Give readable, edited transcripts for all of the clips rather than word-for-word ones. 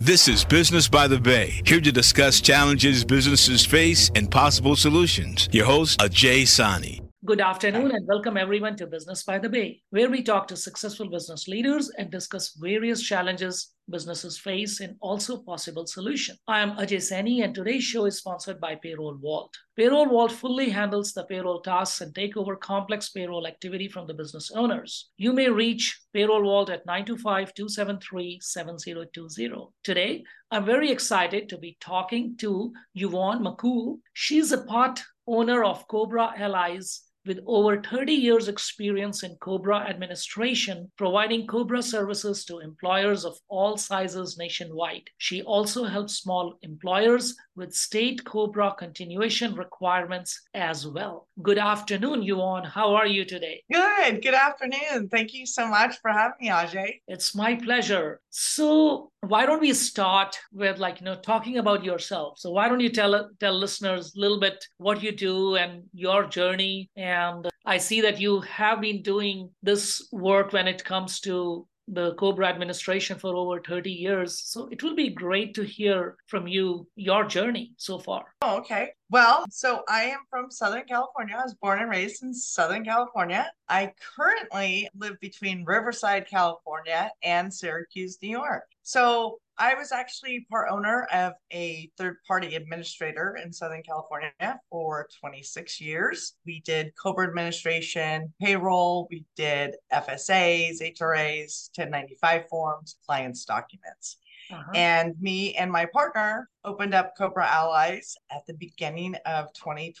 This is Business by the Bay, here to discuss challenges businesses face and possible solutions. Your host, Ajay Sani. Good afternoon and welcome everyone to Business by the Bay, where we talk to successful business leaders and discuss various challenges businesses face and also possible solutions. I am Ajay Sani and today's show is sponsored by Payroll Vault. Payroll Vault fully handles the payroll tasks and take over complex payroll activity from the business owners. You may reach Payroll Vault at 925-273-7020. Today, I'm very excited to be talking to Yvonne Makul. She's a part owner of Cobra Allies with over 30 years experience in COBRA administration, providing COBRA services to employers of all sizes nationwide. She also helps small employers with state COBRA continuation requirements as well. Good afternoon, Yvonne. How are you today? Good. Good afternoon. Thank you so much for having me, Ajay. It's my pleasure. So why don't we start with talking about yourself. So why don't you tell listeners a little bit what you do and your journey. And I see that you have been doing this work when it comes to the COBRA administration for over 30 years. So it will be great to hear from you, your journey so far. Oh, okay. Well, so I am from Southern California. I was born and raised in Southern California. I currently live between Riverside, California and Syracuse, New York. So I was actually part owner of a third-party administrator in Southern California for 26 years. We did COBRA administration, payroll. We did FSAs, HRAs, 1095 forms, clients' documents. Uh-huh. And me and my partner opened up Cobra Allies at the beginning of January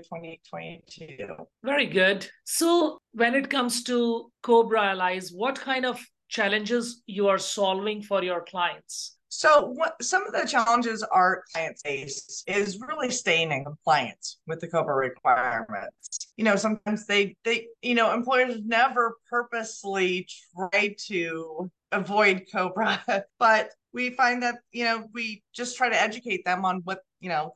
2022. Very good. So when it comes to Cobra Allies, what kind of challenges you are solving for your clients? So some of the challenges our clients face is really staying in compliance with the COBRA requirements. You know, sometimes they employers never purposely try to avoid COBRA, but we find that, we just try to educate them on what,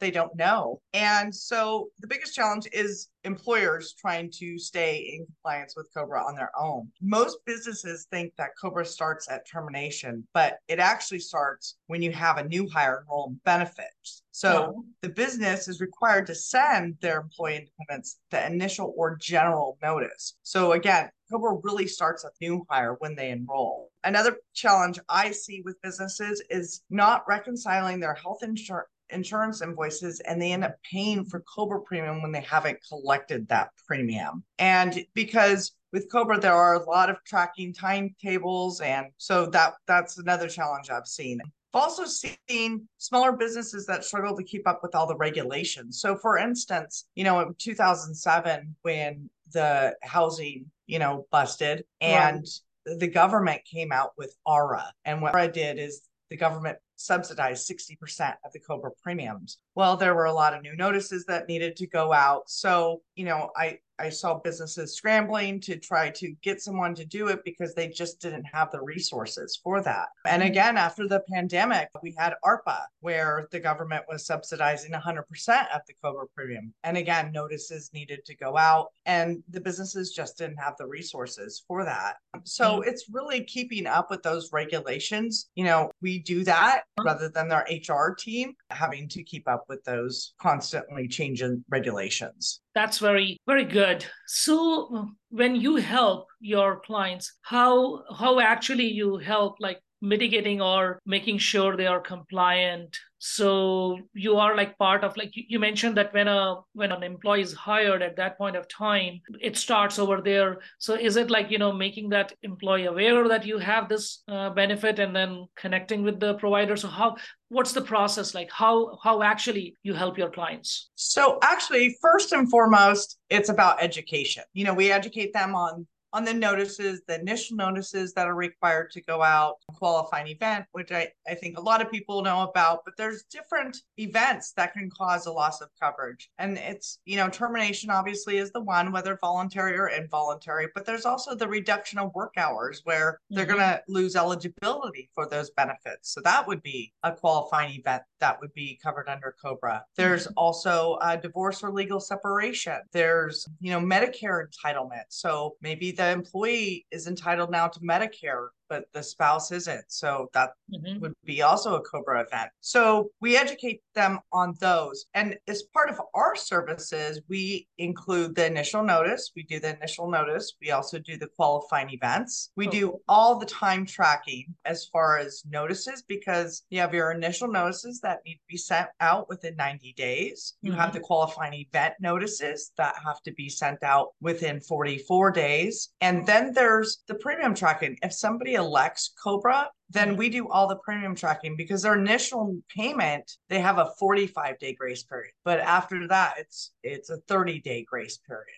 they don't know. And so the biggest challenge is employers trying to stay in compliance with COBRA on their own. Most businesses think that COBRA starts at termination, but it actually starts when you have a new hire enroll in benefits. So The business is required to send their employee independents the initial or general notice. So again, COBRA really starts at new hire when they enroll. Another challenge I see with businesses is not reconciling their health insurance invoices, and they end up paying for COBRA premium when they haven't collected that premium. And because with COBRA, there are a lot of tracking timetables. And so that's another challenge I've seen. I've also seen smaller businesses that struggle to keep up with all the regulations. So for instance, in 2007, when the housing, busted and the government came out with ARRA. And what ARRA did is the government subsidized 60% of the COBRA premiums. Well, there were a lot of new notices that needed to go out. So, I saw businesses scrambling to try to get someone to do it because they just didn't have the resources for that. And again, after the pandemic, we had ARPA, where the government was subsidizing 100% of the COBRA premium. And again, notices needed to go out and the businesses just didn't have the resources for that. So it's really keeping up with those regulations. We do that rather than their HR team having to keep up with those constantly changing regulations. That's very, very good. So when you help your clients, how actually you help mitigating or making sure they are compliant? So you are part of, you mentioned that when an employee is hired at that point of time, it starts over there. So is it making that employee aware that you have this benefit and then connecting with the provider? So what's the process? How actually you help your clients? So actually, first and foremost, it's about education. We educate them on the notices, the initial notices that are required to go out, qualifying event, which I think a lot of people know about, but there's different events that can cause a loss of coverage. And it's, termination obviously is the one, whether voluntary or involuntary, but there's also the reduction of work hours where they're going to lose eligibility for those benefits. So that would be a qualifying event that would be covered under COBRA. There's also a divorce or legal separation. There's, Medicare entitlement. So maybe the employee is entitled now to Medicare but the spouse isn't. So that would be also a COBRA event. So we educate them on those. And as part of our services, we include the initial notice. We do the initial notice. We also do the qualifying events. We do all the time tracking as far as notices, because you have your initial notices that need to be sent out within 90 days. You have the qualifying event notices that have to be sent out within 44 days. And then there's the premium tracking. If somebody elects COBRA, then we do all the premium tracking, because their initial payment, they have a 45-day grace period. But after that, it's a 30-day grace period.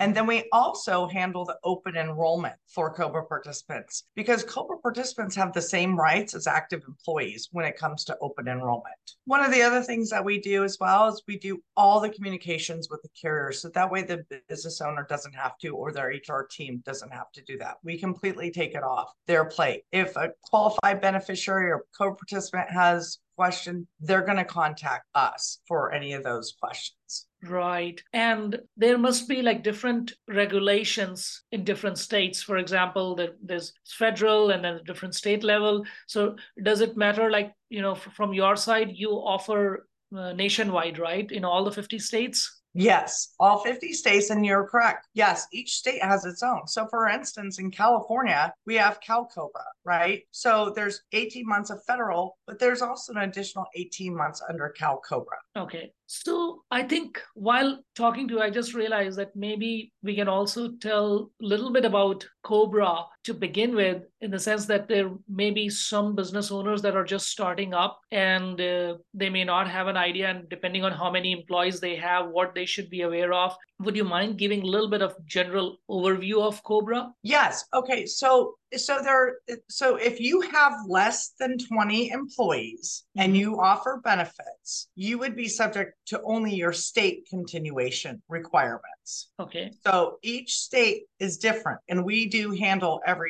And then we also handle the open enrollment for COBRA participants, because COBRA participants have the same rights as active employees when it comes to open enrollment. One of the other things that we do as well is we do all the communications with the carrier. So that way the business owner doesn't have to, or their HR team doesn't have to do that. We completely take it off their plate. If a qualified beneficiary or COBRA participant has question, they're going to contact us for any of those questions. Right. And there must be like different regulations in different states. For example, there's federal and then different state level. So does it matter, like, you know, from your side, you offer nationwide, right? In all the 50 states? Yes, all 50 states, and you're correct. Yes, each state has its own. So for instance, in California, we have CalCOBRA, right? So there's 18 months of federal, but there's also an additional 18 months under CalCOBRA. Okay. So I think while talking to you, I just realized that maybe we can also tell a little bit about COBRA to begin with, in the sense that there may be some business owners that are just starting up, and they may not have an idea, and depending on how many employees they have, what they should be aware of. Would you mind giving a little bit of general overview of COBRA? Yes. Okay. So if you have less than 20 employees and you offer benefits, you would be subject to only your state continuation requirements. Okay. So each state is different, and we do handle all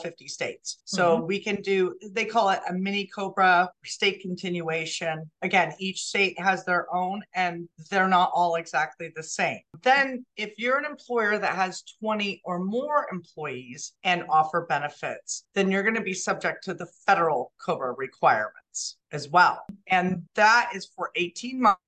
50 states. So we can do, they call it a mini COBRA state continuation. Again, each state has their own, and they're not all exactly the same. Then if you're an employer that has 20 or more employees and offer benefits, then you're going to be subject to the federal COBRA requirements as well. And that is for 18 months,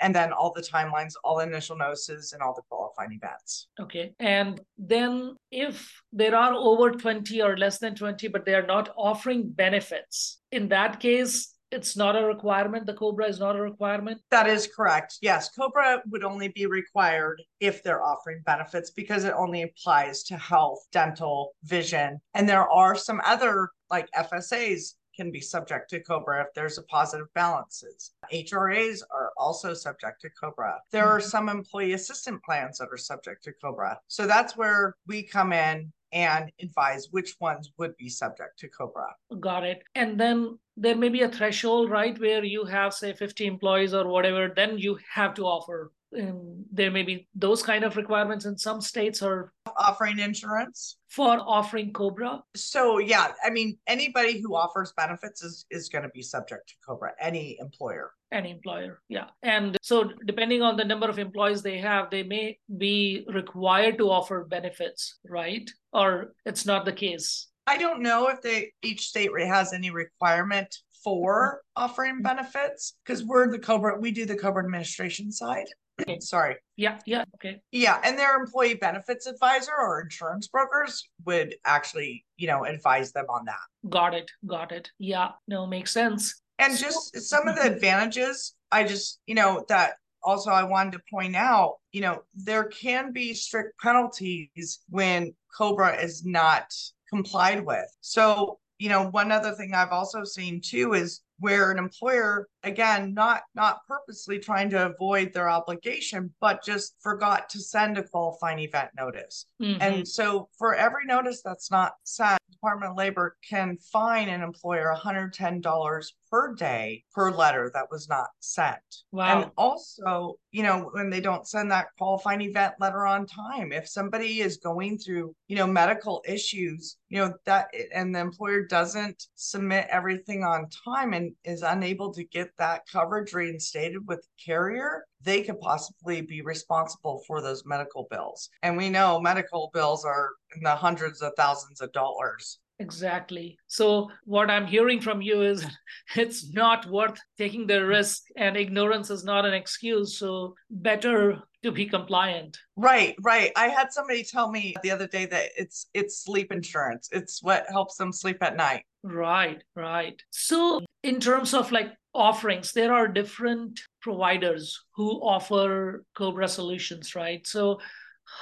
and then all the timelines, all the initial notices, and all the qualifying events. Okay. And then if there are over 20 or less than 20, but they are not offering benefits, in that case, it's not a requirement. The COBRA is not a requirement. That is correct. Yes. COBRA would only be required if they're offering benefits, because it only applies to health, dental, vision. And there are some other, like FSAs can be subject to COBRA if there's a positive balances. HRAs are also subject to COBRA. There are some employee assistance plans that are subject to COBRA. So that's where we come in and advise which ones would be subject to COBRA. Got it. And then there may be a threshold, right, where you have, say, 50 employees or whatever, then you have to offer. There may be those kind of requirements in some states, or offering insurance for offering COBRA. So yeah, I mean, anybody who offers benefits is going to be subject to COBRA, any employer. Any employer, yeah. And so depending on the number of employees they have, they may be required to offer benefits, right? Or it's not the case. I don't know if each state has any requirement for offering benefits, because we do the COBRA administration side. Okay. Sorry. Yeah. Okay. Yeah. And their employee benefits advisor or insurance brokers would actually, advise them on that. Got it. Yeah. No, makes sense. And just some of the advantages, I just, that also I wanted to point out, there can be strict penalties when COBRA is not complied with. So, one other thing I've also seen too is where an employer, again, not purposely trying to avoid their obligation, but just forgot to send a qualifying event notice. And so for every notice that's not sent, the Department of Labor can fine an employer $110 per day per letter that was not sent. Wow. And also, when they don't send that qualifying event letter on time, if somebody is going through, medical issues, that, and the employer doesn't submit everything on time, and and is unable to get that coverage reinstated with the carrier, they could possibly be responsible for those medical bills. And we know medical bills are in the hundreds of thousands of dollars. Exactly. So what I'm hearing from you is it's not worth taking the risk, and ignorance is not an excuse. So better to be compliant. Right, right. I had somebody tell me the other day that it's sleep insurance. It's what helps them sleep at night. Right, right. So in terms of like offerings, there are different providers who offer COBRA solutions, right? So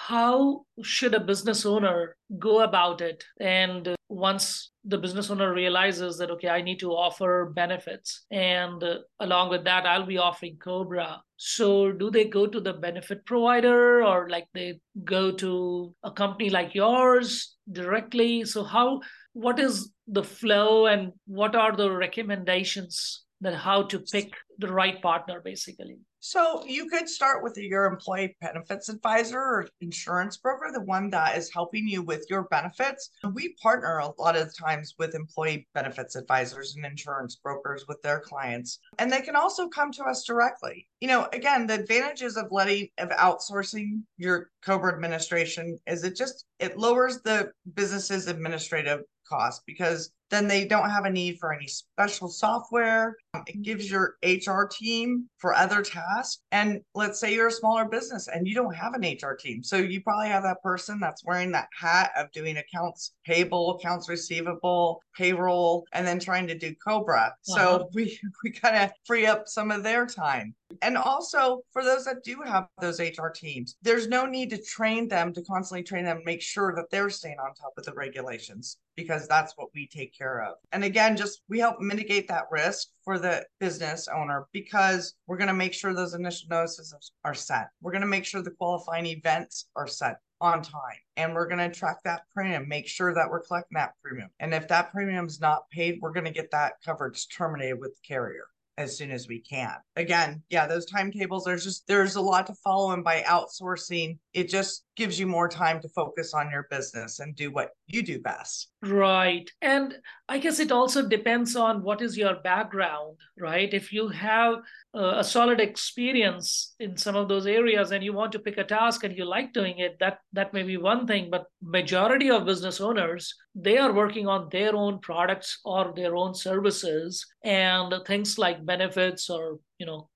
how should a business owner go about it? And once the business owner realizes that, okay, I need to offer benefits, and along with that, I'll be offering COBRA. So do they go to the benefit provider, or like they go to a company like yours directly? So what is the flow, and what are the recommendations that how to pick the right partner, basically? So you could start with your employee benefits advisor or insurance broker, the one that is helping you with your benefits. We partner a lot of times with employee benefits advisors and insurance brokers with their clients, and they can also come to us directly. You know, again, the advantages of outsourcing your COBRA administration is it lowers the business's administrative cost, because then they don't have a need for any special software. It gives your HR team for other tasks. And let's say you're a smaller business and you don't have an HR team. So you probably have that person that's wearing that hat of doing accounts payable, accounts receivable, payroll, and then trying to do COBRA. Wow. So we kind of free up some of their time. And also for those that do have those HR teams, there's no need to constantly train them, make sure that they're staying on top of the regulations, because that's what we take care of. And again, we help mitigate that risk for the business owner, because we're going to make sure those initial notices are sent. We're going to make sure the qualifying events are sent on time. And we're going to track that premium, make sure that we're collecting that premium. And if that premium is not paid, we're going to get that coverage terminated with the carrier as soon as we can. Again, yeah, those timetables, there's a lot to follow. And by outsourcing, it just gives you more time to focus on your business and do what you do best. Right. And I guess it also depends on what is your background, right? If you have a solid experience in some of those areas and you want to pick a task and you like doing it, that may be one thing, but majority of business owners, they are working on their own products or their own services, and things like benefits or,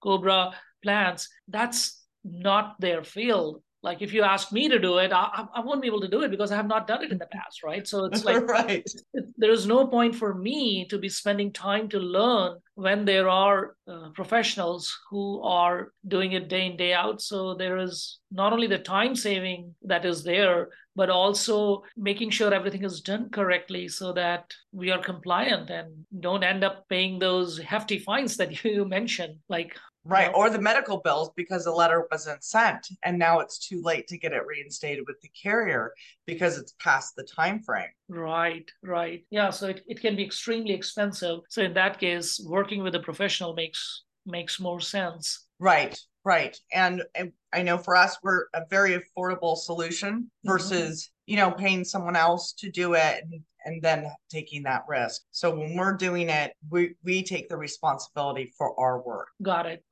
COBRA plans, that's not their field. Like if you ask me to do it, I won't be able to do it because I have not done it in the past, right? So it's like right. There is no point for me to be spending time to learn when there are professionals who are doing it day in, day out. So there is not only the time saving that is there, but also making sure everything is done correctly so that we are compliant and don't end up paying those hefty fines that you mentioned. Right. Or the medical bills because the letter wasn't sent and now it's too late to get it reinstated with the carrier because it's past the time frame. Right. Yeah. So it can be extremely expensive. So in that case, working with a professional makes more sense. Right. And I know for us, we're a very affordable solution versus, paying someone else to do it and then taking that risk. So when we're doing it, we take the responsibility for our work. Got it.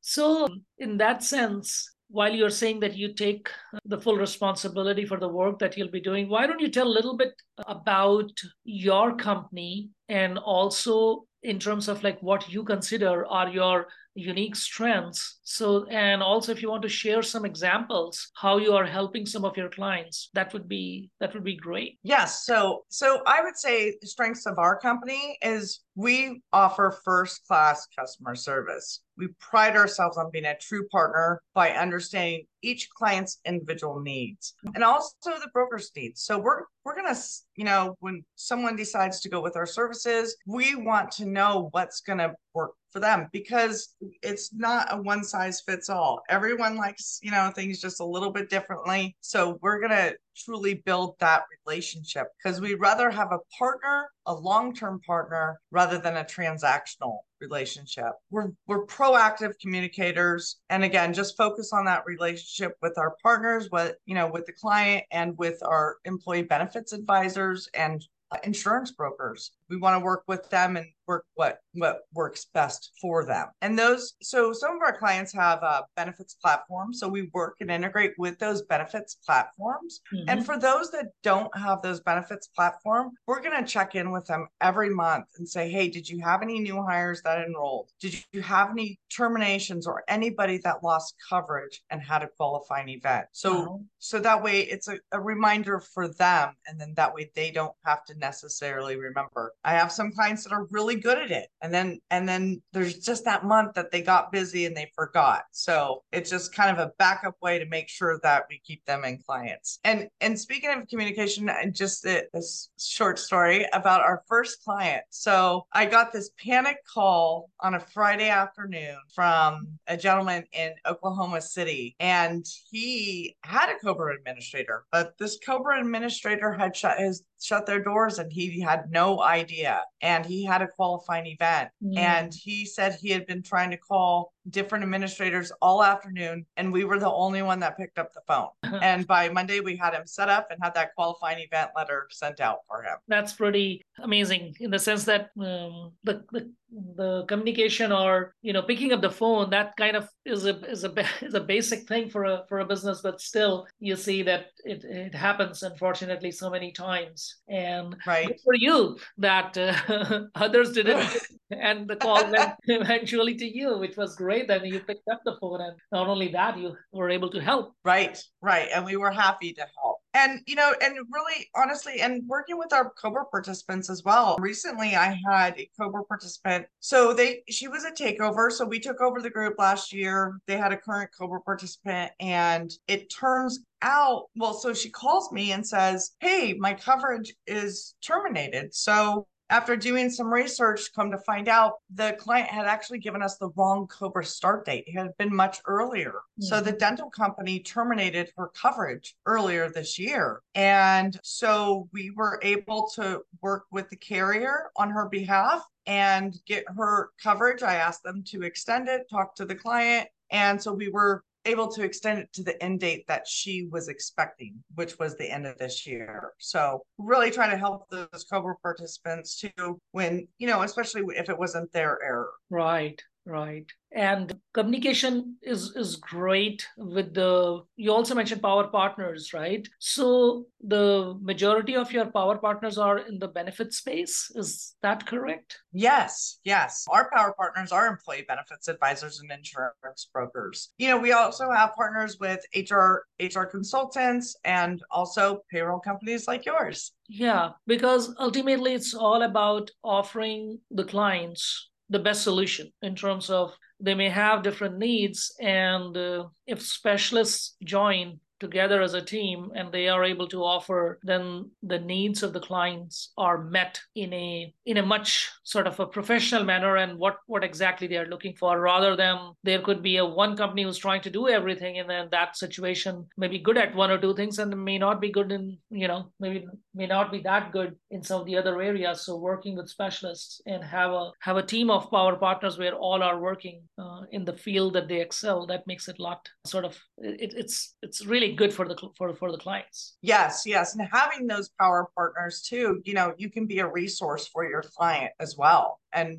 So in that sense, while you're saying that you take the full responsibility for the work that you'll be doing, why don't you tell a little bit about your company and also in terms of like what you consider are your unique strengths. So, and also if you want to share some examples, how you are helping some of your clients, that would be great. Yes. So I would say strengths of our company is we offer first-class customer service. We pride ourselves on being a true partner by understanding each client's individual needs and also the broker's needs. So we're going to, when someone decides to go with our services, we want to know what's going to work for them, because it's not a one size fits all. Everyone likes, things just a little bit differently. So we're going to truly build that relationship, because we'd rather have a partner, a long-term partner, rather than a transactional relationship. We're proactive communicators. And again, just focus on that relationship with our partners, with the client and with our employee benefits advisors and insurance brokers. We want to work with them and work what works best for them. And those, so some of our clients have benefits platforms. So we work and integrate with those benefits platforms. Mm-hmm. And for those that don't have those benefits platform, we're going to check in with them every month and say, hey, did you have any new hires that enrolled? Did you have any terminations or anybody that lost coverage and had a qualifying event? So, wow. So that way it's a reminder for them. And then that way they don't have to necessarily remember. I have some clients that are really good at it. And then there's just that month that they got busy and they forgot. So it's just kind of a backup way to make sure that we keep them in clients. And speaking of communication, and just this short story about our first client. So I got this panic call on a Friday afternoon from a gentleman in Oklahoma City, and he had a COBRA administrator, but this COBRA administrator had shut their doors and he had no idea. And he had a qualifying event. Mm. And he said he had been trying to call different administrators all afternoon, and we were the only one that picked up the phone. And by Monday, we had him set up and had that qualifying event letter sent out for him. That's pretty amazing in the sense that the communication, or picking up the phone, that kind of is a basic thing for a business, but still you see that it happens, unfortunately, so many times. And right. Good for you that others didn't, and the call went eventually to you, which was great. Then you picked up the phone, and not only that, you were able to help. Right. And we were happy to help. And, and really, honestly, and working with our COBRA participants as well. Recently, I had a COBRA participant. So she was a takeover. So we took over the group last year. They had a current COBRA participant, and it turns out, so she calls me and says, hey, my coverage is terminated. So after doing some research, come to find out, the client had actually given us the wrong COBRA start date. It had been much earlier. Mm-hmm. So the dental company terminated her coverage earlier this year. And so we were able to work with the carrier on her behalf and get her coverage. I asked them to extend it, talk to the client. And so we were able to extend it to the end date that she was expecting, which was the end of this year. So really trying to help those COBRA participants too, when, especially if it wasn't their error. Right. And communication is great with you also mentioned power partners, right? So the majority of your power partners are in the benefit space. Is that correct? Yes. Our power partners are employee benefits advisors and insurance brokers. We also have partners with HR consultants and also payroll companies like yours. Yeah, because ultimately it's all about offering the clients the best solution in terms of they may have different needs, and if specialists join together as a team and they are able to offer, then the needs of the clients are met in a much sort of a professional manner, and what exactly they are looking for, rather than there could be one company who's trying to do everything, and then that situation may be good at one or two things and may not be good in, may not be that good in some of the other areas. So working with specialists and have a team of power partners where all are working in the field that they excel, that makes it a lot sort of, it's really good for the clients. Yes. And having those power partners too, you can be a resource for your client as well, and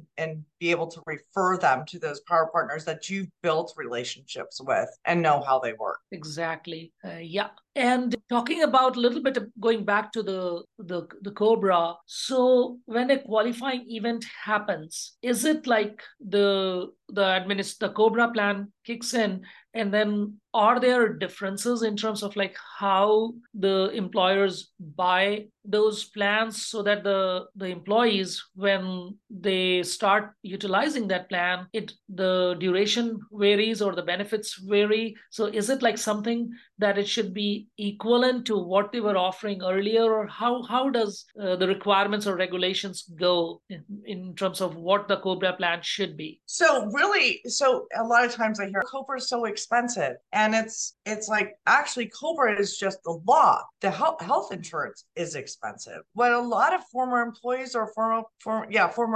be able to refer them to those power partners that you've built relationships with and know how they work. Exactly. Yeah. And talking about a little bit of going back to the COBRA. So when a qualifying event happens, is it like the COBRA plan kicks in, and then are there differences in terms of like how the employers buy those plans, so that the employees, when they start utilizing that plan, the duration varies or the benefits vary? So is it like something that it should be equivalent to what they were offering earlier, or how does the requirements or regulations go in terms of what the COBRA plan should be? So a lot of times I hear COBRA is so expensive, and it's like, actually COBRA is just the law. The health insurance is expensive. What a lot of former employees or former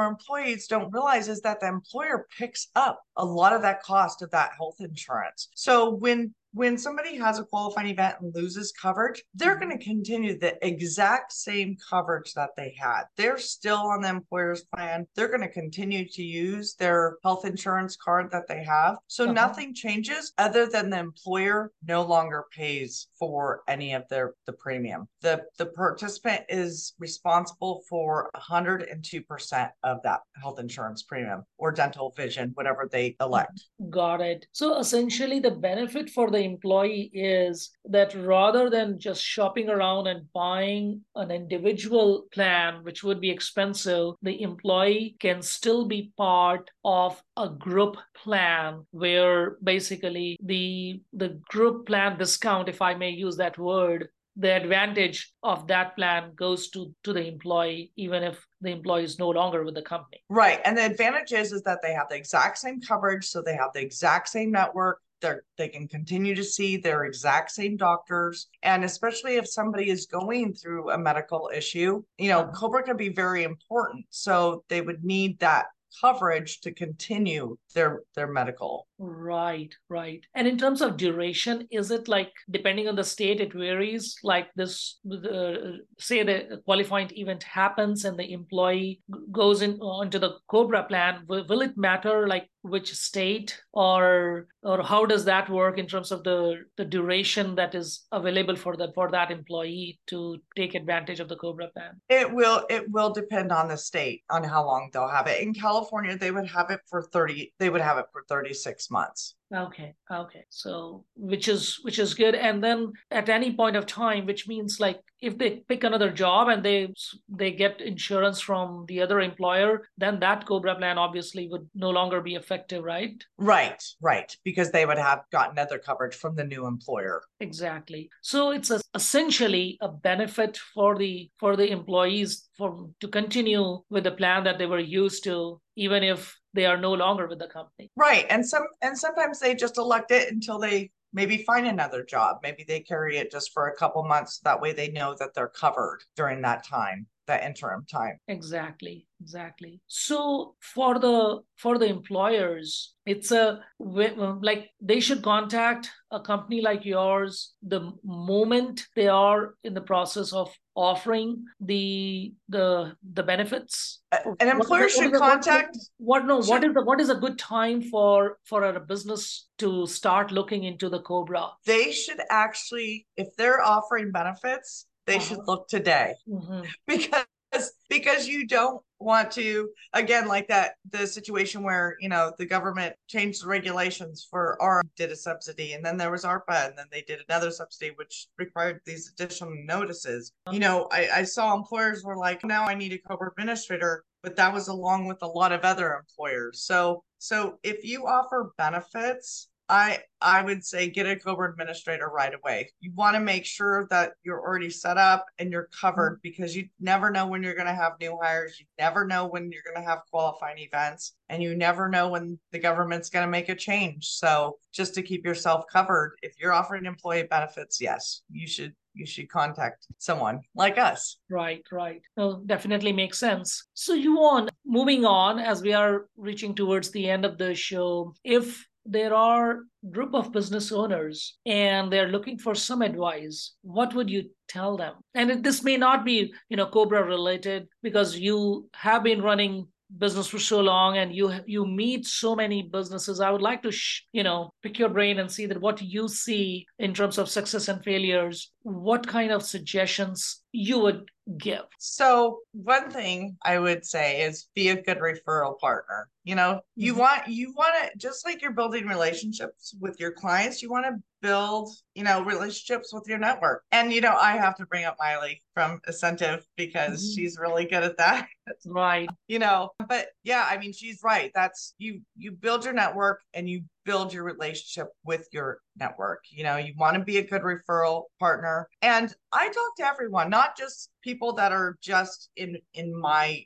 employees don't realize is that the employer picks up a lot of that cost of that health insurance. So when when somebody has a qualifying event and loses coverage, they're going to continue the exact same coverage that they had. They're still on the employer's plan. They're going to continue to use their health insurance card that they have. So nothing changes other than the employer no longer pays for any of the premium. The participant is responsible for 102% of that health insurance premium or dental, vision, whatever they elect. Got it. So essentially the benefit for the employee is that rather than just shopping around and buying an individual plan, which would be expensive, the employee can still be part of a group plan where basically the group plan discount, if I may use that word, the advantage of that plan goes to the employee, even if the employee is no longer with the company. Right. And the advantage is that they have the exact same coverage. So they have the exact same network. They can continue to see their exact same doctors. And especially if somebody is going through a medical issue, you know, COBRA can be very important. So they would need that coverage to continue their medical. Right, right. And in terms of duration, is it like, depending on the state, it varies? Like this, say the qualifying event happens and the employee goes in onto the COBRA plan, will it matter like which state or how does that work in terms of the duration that is available for that employee to take advantage of the COBRA plan? It will depend on the state, on how long they'll have it. In California, they would have it for 36 months. Okay. So, which is good. And then at any point of time, which means like if they pick another job and they get insurance from the other employer, then that COBRA plan obviously would no longer be effective, right? Right. Because they would have gotten other coverage from the new employer. Exactly. So it's essentially a benefit for the employees to continue with the plan that they were used to, even if they are no longer with the company. Right. And sometimes they just elect it until they maybe find another job. Maybe they carry it just for a couple months. That way they know that they're covered during that time, that interim time. Exactly. So for the employers, it's like they should contact a company like yours the moment they are in the process of offering the benefits. An employer should contact. What is a good time for a business to start looking into the COBRA? They should actually, if they're offering benefits, they should look today, because you don't want to, again, like the situation where, you know, the government changed the regulations for ARRA, did a subsidy, and then there was ARPA, and then they did another subsidy, which required these additional notices. You know, I saw employers were like, now I need a COBRA administrator, but that was along with a lot of other employers. So if you offer benefits, I would say get a COBRA administrator right away. You want to make sure that you're already set up and you're covered, because you never know when you're going to have new hires. You never know when you're going to have qualifying events, and you never know when the government's going to make a change. So just to keep yourself covered, if you're offering employee benefits, yes, you should contact someone like us. Right. No, definitely makes sense. So Yvonne, moving on as we are reaching towards the end of the show, if there are a group of business owners and they're looking for some advice, what would you tell them? And this may not be, you know, COBRA related, because you have been running business for so long and you meet so many businesses. I would like to, pick your brain and see that what you see in terms of success and failures, what kind of suggestions you would give. So one thing I would say is be a good referral partner. You know, you want to, just like you're building relationships with your clients, you want to build, relationships with your network. And, I have to bring up Miley from Ascentive, because she's really good at that. Right. But yeah, I mean, she's right. That's you build your network and you build your relationship with your network. You want to be a good referral partner. And I talk to everyone, not just people that are just in my,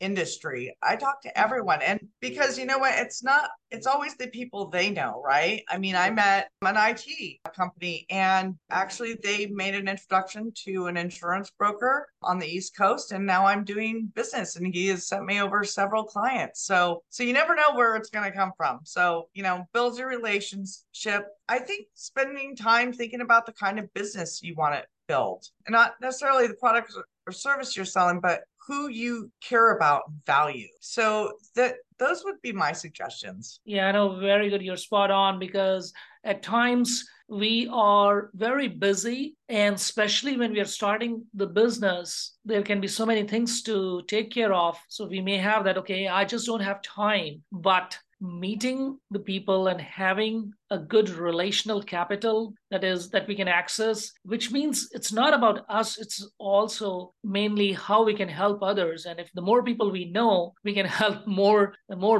industry. I talk to everyone. And because it's always the people they know, right? I mean, I met an IT company, and actually they made an introduction to an insurance broker on the East Coast, and now I'm doing business, and he has sent me over several clients. So you never know where it's going to come from. So, builds a relationship. I think spending time thinking about the kind of business you want to build, and not necessarily the product or service you're selling, but who you care about and value. So those would be my suggestions. Yeah, no, very good. You're spot on, because at times we are very busy, and especially when we are starting the business, there can be so many things to take care of. So we may have that, okay, I just don't have time, but meeting the people and having a good relational capital that we can access, which means it's not about us, it's also mainly how we can help others. And if the more people we know, we can help more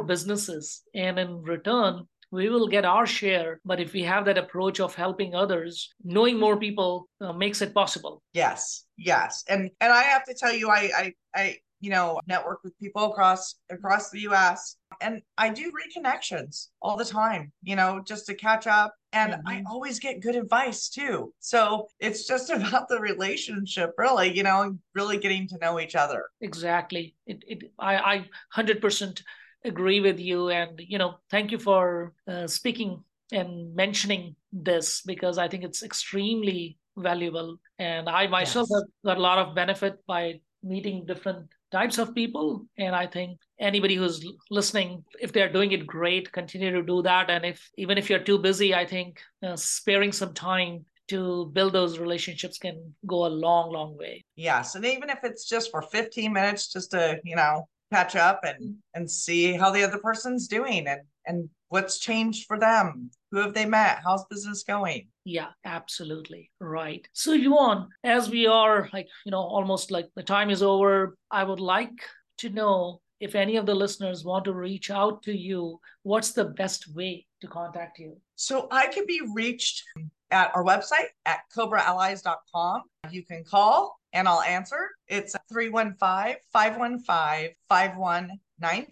businesses. And in return, we will get our share. But if we have that approach of helping others, knowing more people makes it possible. Yes, yes. And I have to tell you, I network with people across the US. And I do reconnections all the time, just to catch up. And mm-hmm. I always get good advice too. So it's just about the relationship, really, and really getting to know each other. Exactly. I 100% agree with you. And, thank you for speaking and mentioning this, because I think it's extremely valuable. And I myself have got a lot of benefit by meeting different types of people. And I think anybody who's listening, if they're doing it great, continue to do that. And even if you're too busy, I think sparing some time to build those relationships can go a long, long way. Yes. And even if it's just for 15 minutes, just to, catch up and see how the other person's doing and what's changed for them. Who have they met? How's business going? Yeah, absolutely. Right. So Yvonne, as we are almost like the time is over, I would like to know if any of the listeners want to reach out to you, what's the best way to contact you? So I can be reached at our website at cobraallies.com. You can call and I'll answer. It's 315-515-5192.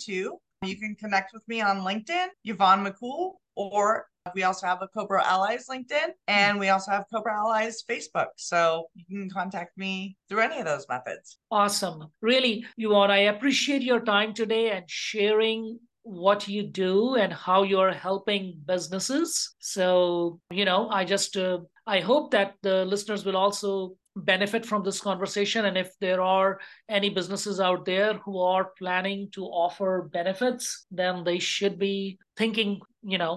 You can connect with me on LinkedIn, Yvonne Makul, or we also have a Cobra Allies LinkedIn, and we also have Cobra Allies Facebook. So you can contact me through any of those methods. Awesome. Really, Yvonne, I appreciate your time today and sharing what you do and how you're helping businesses. So, I hope that the listeners will also benefit from this conversation. And if there are any businesses out there who are planning to offer benefits, then they should be thinking,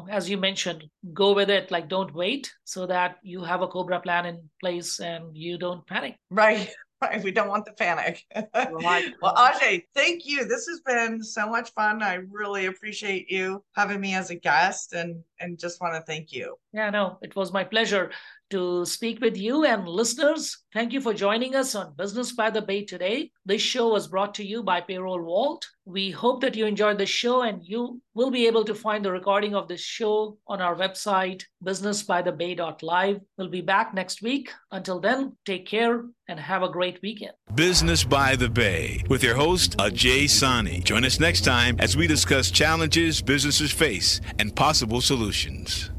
as you mentioned, go with it, like don't wait, so that you have a Cobra plan in place and you don't panic. Right. Right. We don't want the panic. Right. Well, Ajay, thank you. This has been so much fun. I really appreciate you having me as a guest and just want to thank you. Yeah, no, it was my pleasure to speak with you. And listeners, thank you for joining us on Business by the Bay today. This show was brought to you by Payroll Vault. We hope that you enjoyed the show, and you will be able to find the recording of this show on our website, businessbythebay.live. We'll be back next week. Until then, take care and have a great weekend. Business by the Bay with your host, Ajay Sani. Join us next time as we discuss challenges businesses face and possible solutions.